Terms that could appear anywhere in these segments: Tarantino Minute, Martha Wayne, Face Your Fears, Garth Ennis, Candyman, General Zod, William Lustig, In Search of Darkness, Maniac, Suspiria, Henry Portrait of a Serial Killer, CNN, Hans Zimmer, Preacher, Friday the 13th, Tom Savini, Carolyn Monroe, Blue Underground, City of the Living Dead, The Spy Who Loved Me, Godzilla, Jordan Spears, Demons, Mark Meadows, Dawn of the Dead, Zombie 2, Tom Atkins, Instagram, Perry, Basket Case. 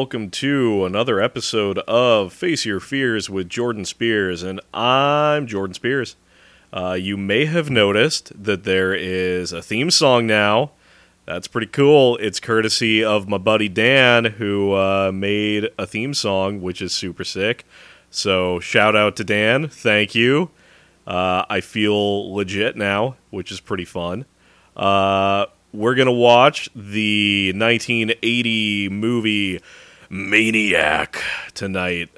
welcome to another episode of Face Your Fears with Jordan Spears, and I'm Jordan Spears. You may have noticed that there is a theme song now. That's pretty cool. It's courtesy of my buddy Dan, who made a theme song, which is super sick. So shout out to Dan. Thank you. I feel legit now, which is pretty fun. We're going to watch the 1980 movie Maniac tonight,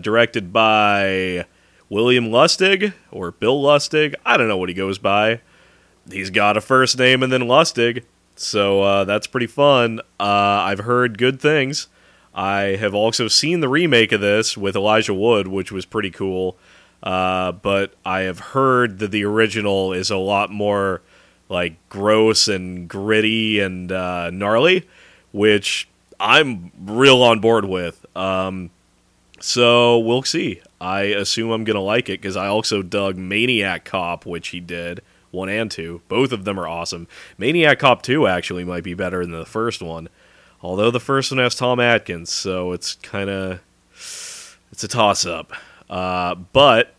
directed by William Lustig, or Bill Lustig. I don't know what he goes by. He's got a first name and then Lustig, so that's pretty fun. I've heard good things. I have also seen the remake of this with Elijah Wood, which was pretty cool, but I have heard that the original is a lot more like gross and gritty and gnarly, which I'm real on board with. So we'll see. I assume I'm going to like it because I also dug Maniac Cop, which he did, 1 and 2. Both of them are awesome. Maniac Cop 2 actually might be better than the first one, although the first one has Tom Atkins, so it's kind of... it's a toss-up. But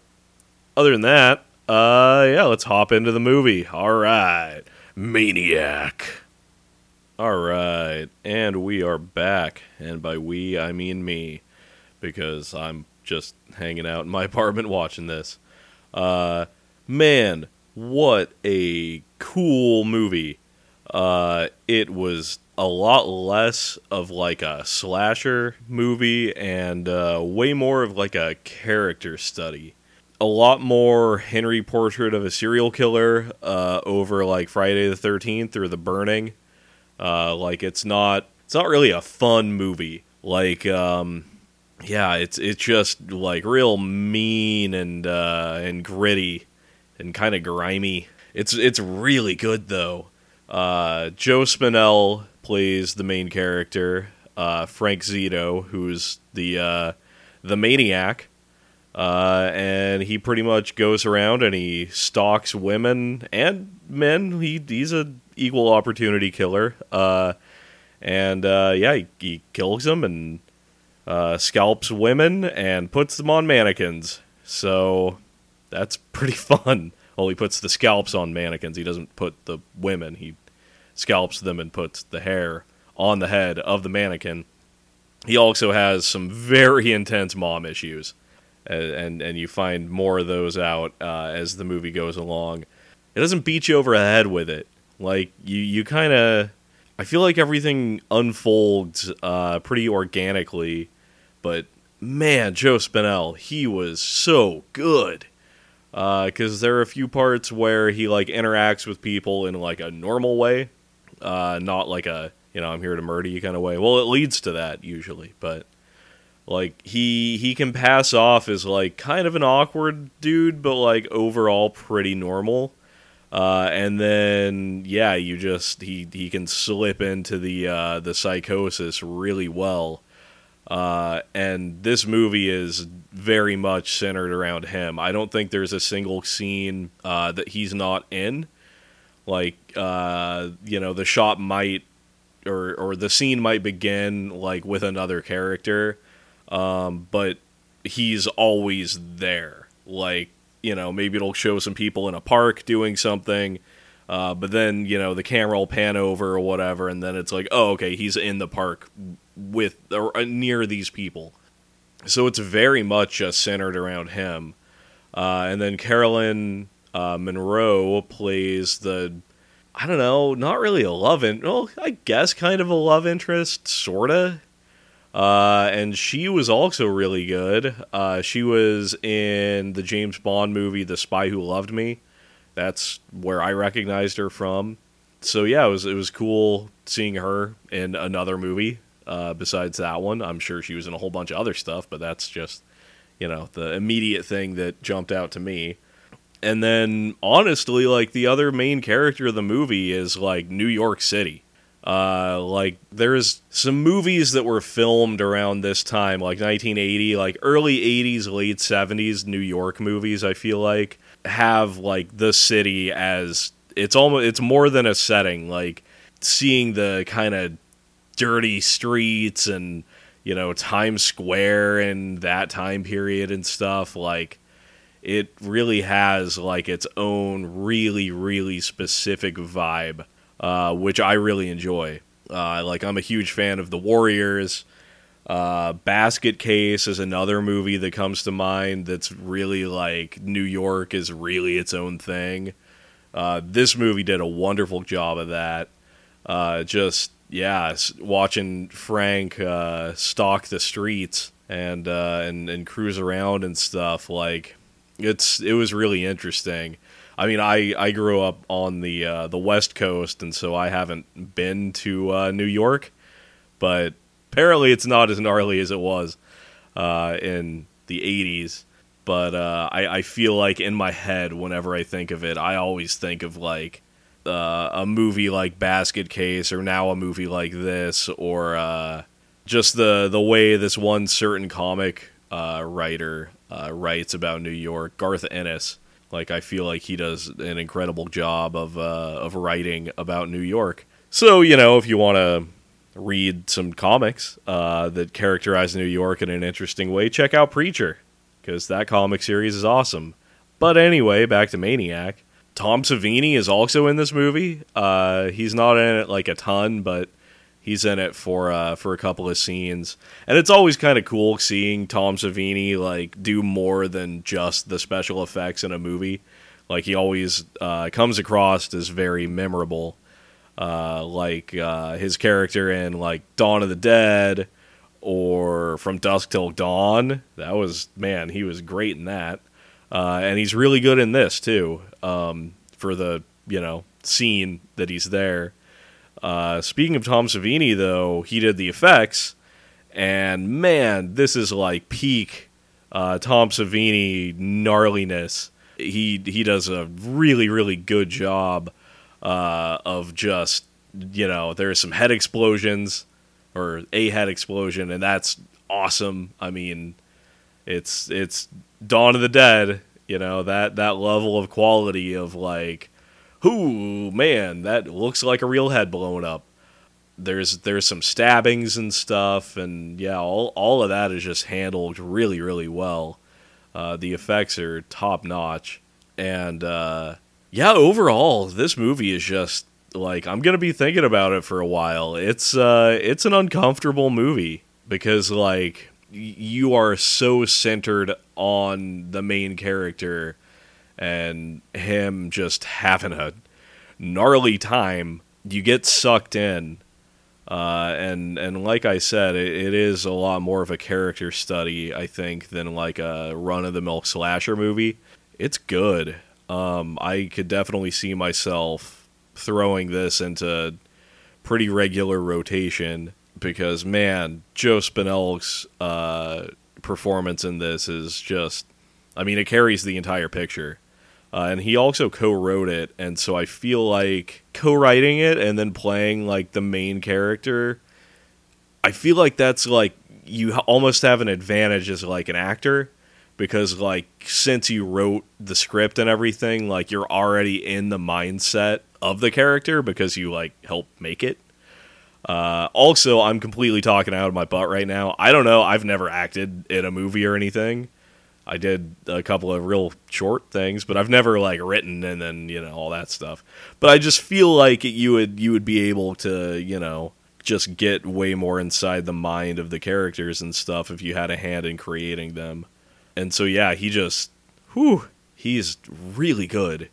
other than that, yeah, let's hop into the movie. Alright. Maniac. Alright, and we are back. And by we, I mean me. Because I'm just hanging out in my apartment watching this. Man, what a cool movie. It was a lot less of like a slasher movie and way more of like a character study. A lot more Henry Portrait of a Serial Killer over like Friday the 13th or The Burning. Like it's not really a fun movie. Like yeah, it's just like real mean and gritty and kind of grimy. It's really good though. Joe Spinell plays the main character, Frank Zito, who's the maniac. And he pretty much goes around and he stalks women and men. He's an equal opportunity killer. Yeah, he kills them and scalps women and puts them on mannequins. So that's pretty fun. Well, he puts the scalps on mannequins. He doesn't put the women. He scalps them and puts the hair on the head of the mannequin. He also has some very intense mom issues. And you find more of those out as the movie goes along. It doesn't beat you over the head with it. Like, you kind of... I feel like everything unfolds pretty organically. But, man, Joe Spinell, he was so good. Because there are a few parts where he, like, interacts with people in, like, a normal way. Not like a, you know, I'm here to murder you kind of way. Well, it leads to that, usually, but... like, he can pass off as, like, kind of an awkward dude, but, like, overall pretty normal. And then, yeah, you just... he can slip into the psychosis really well. And this movie is very much centered around him. I don't think there's a single scene that he's not in. Like, you know, the shot might... Or the scene might begin, like, with another character... but he's always there. Like, you know, maybe it'll show some people in a park doing something, but then, you know, the camera will pan over or whatever, and then it's like, oh, okay, he's in the park with or near these people. So it's very much just centered around him. And then Carolyn Monroe plays the, I don't know, not really a love interest, well, I guess kind of a love interest, sorta. And she was also really good. She was in the James Bond movie, The Spy Who Loved Me. That's where I recognized her from. So yeah, it was cool seeing her in another movie, besides that one. I'm sure she was in a whole bunch of other stuff, but that's just, you know, the immediate thing that jumped out to me. And then, honestly, like, the other main character of the movie is, like, New York City. Like, there's some movies that were filmed around this time, like 1980, like early 80s, late 70s New York movies, I feel like, have, like, the city as, it's more than a setting, like, seeing the kind of dirty streets and, you know, Times Square and that time period and stuff. Like, it really has, like, its own really, really specific vibe, which I really enjoy. Like, I'm a huge fan of The Warriors. Basket Case is another movie that comes to mind that's really, like, New York is really its own thing. This movie did a wonderful job of that. Watching Frank stalk the streets and cruise around and stuff, like, it was really interesting. I mean, I grew up on the West Coast, and so I haven't been to New York, but apparently it's not as gnarly as it was in the 80s. But I feel like in my head, whenever I think of it, I always think of, like, a movie like Basket Case, or now a movie like this, or just the way this one certain comic writer writes about New York, Garth Ennis. Like, I feel like he does an incredible job of writing about New York. So, you know, if you want to read some comics that characterize New York in an interesting way, check out Preacher, because that comic series is awesome. But anyway, back to Maniac. Tom Savini is also in this movie. He's not in it, like, a ton, but he's in it for a couple of scenes. And it's always kind of cool seeing Tom Savini, like, do more than just the special effects in a movie. Like, he always comes across as very memorable. His character in, like, Dawn of the Dead or From Dusk Till Dawn. He was great in that. And he's really good in this, too, for the, you know, scene that he's there. Speaking of Tom Savini, though, he did the effects. And, man, this is, like, peak Tom Savini gnarliness. He does a really, really good job of just, you know, there's some head explosions, or a head explosion, and that's awesome. I mean, it's Dawn of the Dead, you know, that level of quality of, like, ooh, man, that looks like a real head blown up. There's some stabbings and stuff, and yeah, all of that is just handled really, really well. The effects are top-notch. And, overall, this movie is just, like, I'm going to be thinking about it for a while. It's an uncomfortable movie, because, like, you are so centered on the main character and him just having a gnarly time. You get sucked in. And like I said, it is a lot more of a character study, I think, than, like, a run-of-the-mill slasher movie. It's good. I could definitely see myself throwing this into pretty regular rotation, because, man, Joe Spinell's performance in this is just, I mean, it carries the entire picture. And he also co-wrote it, and so I feel like co-writing it and then playing, like, the main character, I feel like that's, like, you almost have an advantage as, like, an actor, because, like, since you wrote the script and everything, like, you're already in the mindset of the character because you, like, helped make it. Also, I'm completely talking out of my butt right now. I don't know. I've never acted in a movie or anything. I did a couple of real short things, but I've never, like, written and then, you know, all that stuff. But I just feel like you would be able to, you know, just get way more inside the mind of the characters and stuff if you had a hand in creating them. And so, yeah, he's really good.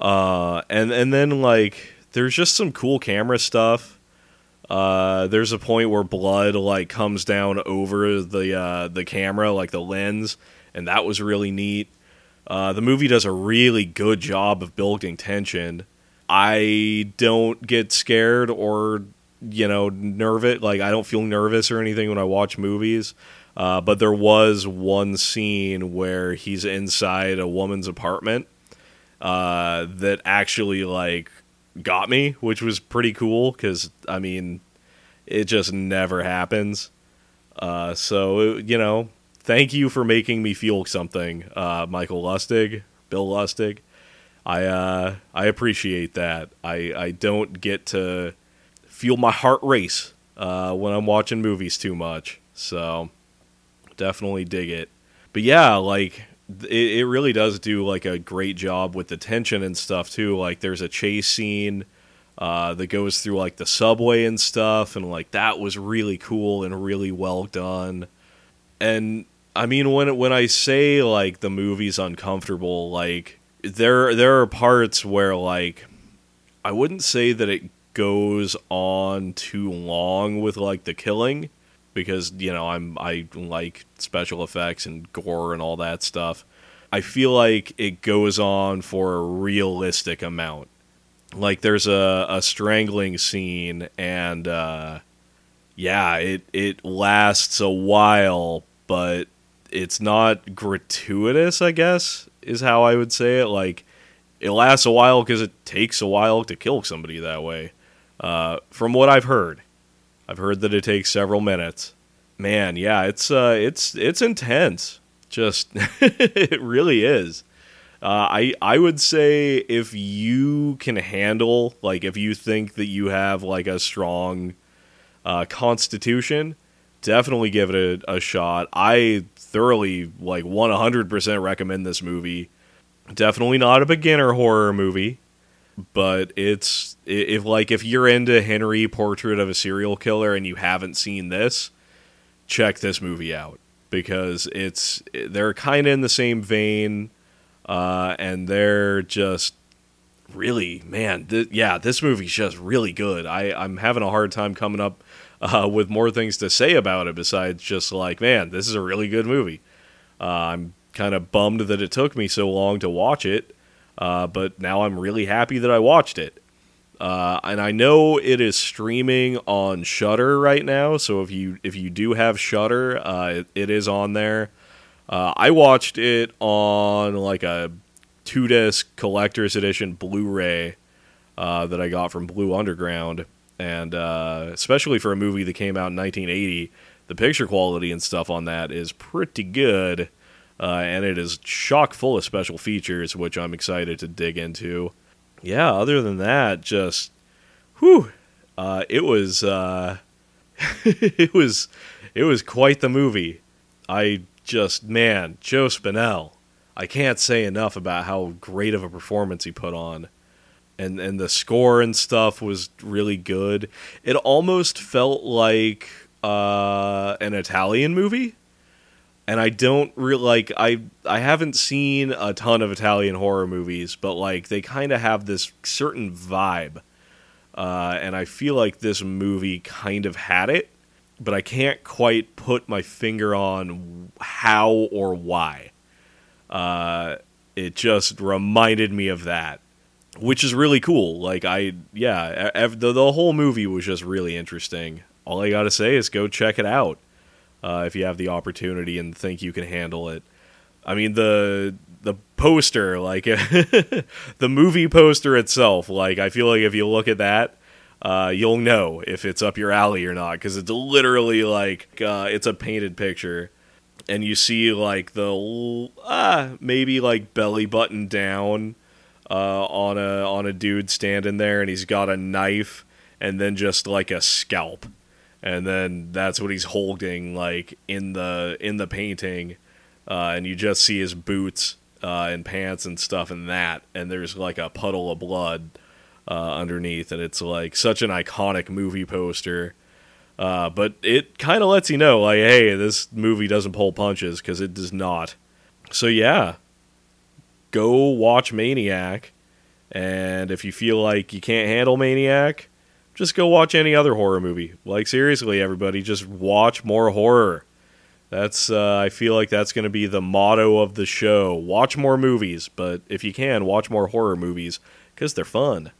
And then, like, there's just some cool camera stuff. There's a point where blood, like, comes down over the camera, like, the lens, and that was really neat. The movie does a really good job of building tension. I don't get scared or, you know, nervous. Like, I don't feel nervous or anything when I watch movies. But there was one scene where he's inside a woman's apartment that actually, like, got me, which was pretty cool, because, I mean, it just never happens. So, you know, thank you for making me feel something, Bill Lustig. I appreciate that. I don't get to feel my heart race when I'm watching movies too much. So definitely dig it. But yeah, like it really does do like a great job with the tension and stuff too. Like there's a chase scene that goes through like the subway and stuff, and like that was really cool and really well done. And I mean, when I say like the movie's uncomfortable, like there are parts where like I wouldn't say that it goes on too long with like the killing, because, you know, I like special effects and gore and all that stuff. I feel like it goes on for a realistic amount. Like there's a strangling scene, and yeah, it lasts a while, but it's not gratuitous, I guess, is how I would say it. Like it lasts a while because it takes a while to kill somebody that way. From what I've heard that it takes several minutes. Man, yeah, it's intense. Just it really is. I would say if you can handle, like, if you think that you have like a strong constitution, definitely give it a shot. I thoroughly, like, 100% recommend this movie. Definitely not a beginner horror movie, but it's, if you're into Henry Portrait of a Serial Killer and you haven't seen this, check this movie out, because they're kind of in the same vein. And they're just really, man, this movie's just really good. I'm having a hard time coming up with more things to say about it besides just like, man, this is a really good movie. I'm kind of bummed that it took me so long to watch it, but now I'm really happy that I watched it. And I know it is streaming on Shudder right now, so if you do have Shudder, it is on there. I watched it on like a 2-disc collector's edition Blu-ray that I got from Blue Underground, and especially for a movie that came out in 1980, the picture quality and stuff on that is pretty good, and it is chock full of special features, which I'm excited to dig into. Yeah, other than that, just whew, it was quite the movie. Man, Joe Spinell, I can't say enough about how great of a performance he put on. And the score and stuff was really good. It almost felt like an Italian movie. And I don't really, like, I haven't seen a ton of Italian horror movies, but, like, they kind of have this certain vibe. And I feel like this movie kind of had it, but I can't quite put my finger on how or why. It just reminded me of that, which is really cool. Like, the whole movie was just really interesting. All I gotta say is go check it out if you have the opportunity and think you can handle it. I mean, the poster, like, the movie poster itself, like, I feel like if you look at that, you'll know if it's up your alley or not, because it's literally like it's a painted picture, and you see like the maybe like belly button down on a dude standing there, and he's got a knife and then just like a scalp, and then that's what he's holding like in the painting, and you just see his boots and pants and stuff in that, and there's like a puddle of blood underneath, and it's like such an iconic movie poster, but it kind of lets you know, like, hey, this movie doesn't pull punches, because it does not. So yeah, go watch Maniac, and if you feel like you can't handle Maniac, just go watch any other horror movie. Like, seriously, everybody, just watch more horror. That's I feel like that's going to be the motto of the show. Watch more movies, but if you can, watch more horror movies, because they're fun.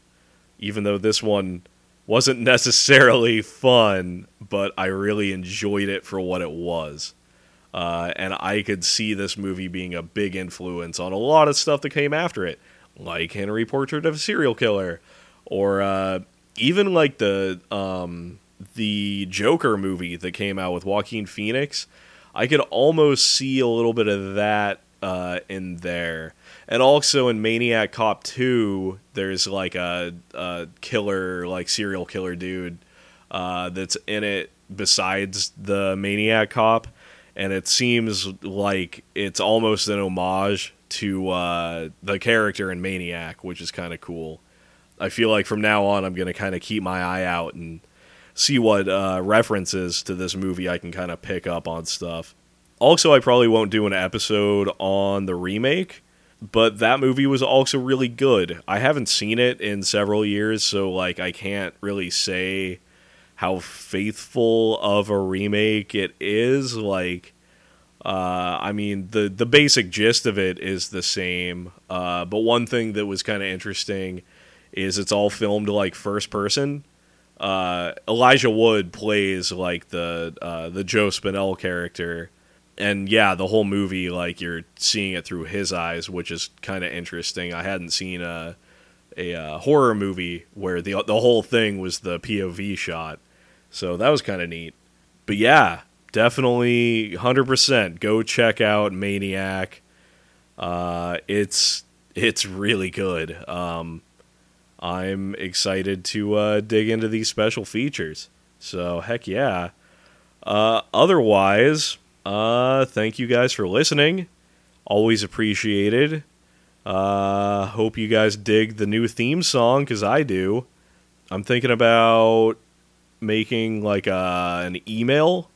Even though this one wasn't necessarily fun, but I really enjoyed it for what it was. And I could see this movie being a big influence on a lot of stuff that came after it, like Henry Portrait of a Serial Killer, or even like the Joker movie that came out with Joaquin Phoenix. I could almost see a little bit of that in there. And also in Maniac Cop 2, there's like a serial killer dude that's in it besides the Maniac Cop, and it seems like it's almost an homage to the character in Maniac, which is kind of cool. I feel like from now on I'm going to kind of keep my eye out and see what references to this movie I can kind of pick up on stuff. Also, I probably won't do an episode on the remake, but that movie was also really good. I haven't seen it in several years, so like I can't really say how faithful of a remake it is. Like, I mean, the basic gist of it is the same, but one thing that was kind of interesting is it's all filmed like first person. Elijah Wood plays like the Joe Spinell character. And yeah, the whole movie, like, you're seeing it through his eyes, which is kind of interesting. I hadn't seen a horror movie where the whole thing was the POV shot. So that was kind of neat. But yeah, definitely 100% go check out Maniac. It's really good. I'm excited to dig into these special features. So heck yeah. Otherwise... thank you guys for listening. Always appreciated. Hope you guys dig the new theme song, because I do. I'm thinking about making like an email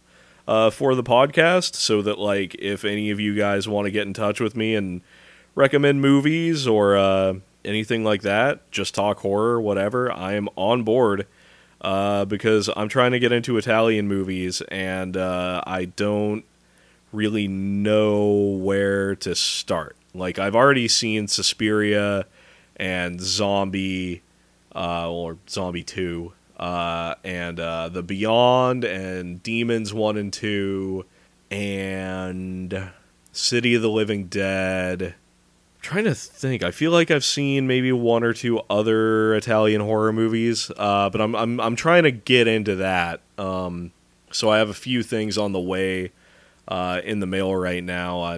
for the podcast, so that like if any of you guys want to get in touch with me and recommend movies or anything like that, just talk horror, whatever, I am on board. Because I'm trying to get into Italian movies, and I don't really know where to start. Like, I've already seen Suspiria and Zombie, or Zombie 2, and The Beyond, and Demons 1 and 2, and City of the Living Dead. I'm trying to think. I feel like I've seen maybe one or two other Italian horror movies, but I'm trying to get into that. So I have a few things on the way. In the mail right now.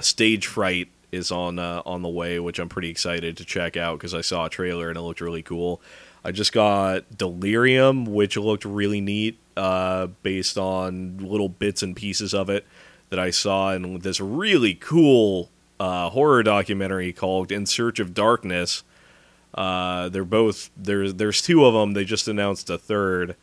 Stage Fright is on the way, which I'm pretty excited to check out because I saw a trailer and it looked really cool. I just got Delirium, which looked really neat, based on little bits and pieces of it that I saw in this really cool horror documentary called In Search of Darkness. They're both... There's two of them. They just announced a third,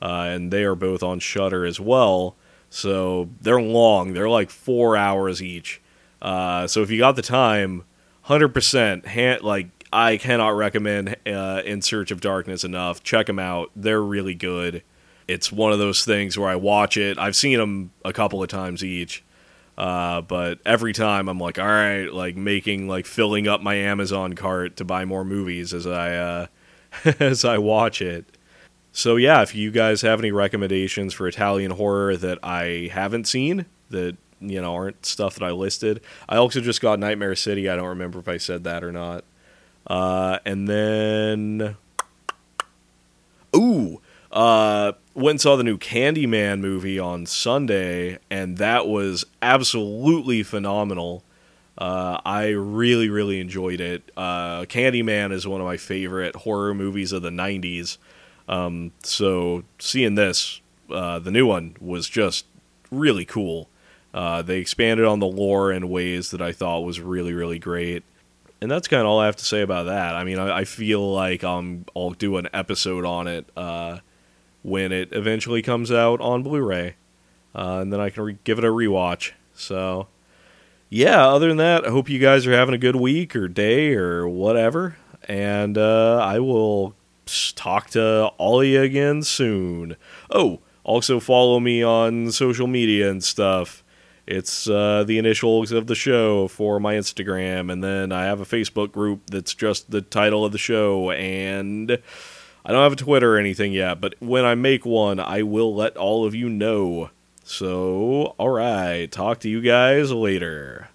and they are both on Shudder as well. So they're long. They're like 4 hours each. So if you got the time, 100%. Like, I cannot recommend In Search of Darkness enough. Check them out. They're really good. It's one of those things where I watch it. I've seen them a couple of times each. But every time I'm like, all right, like filling up my Amazon cart to buy more movies as I as I watch it. So yeah, if you guys have any recommendations for Italian horror that I haven't seen, that, you know, aren't stuff that I listed. I also just got Nightmare City. I don't remember if I said that or not. And then... Ooh! Went and saw the new Candyman movie on Sunday, and that was absolutely phenomenal. I really, really enjoyed it. Candyman is one of my favorite horror movies of the 90s. So seeing this, the new one, was just really cool. They expanded on the lore in ways that I thought was really, really great. And that's kind of all I have to say about that. I mean, I feel like I'll do an episode on it, when it eventually comes out on Blu-ray, and then I can give it a rewatch. So yeah, other than that, I hope you guys are having a good week or day or whatever. And, I will talk to all of you again soon. Oh, also follow me on social media and stuff. It's the initials of the show for my Instagram, and then I have a Facebook group that's just the title of the show, and I don't have a Twitter or anything yet, but when I make one, I will let all of you know. So, all right, talk to you guys later.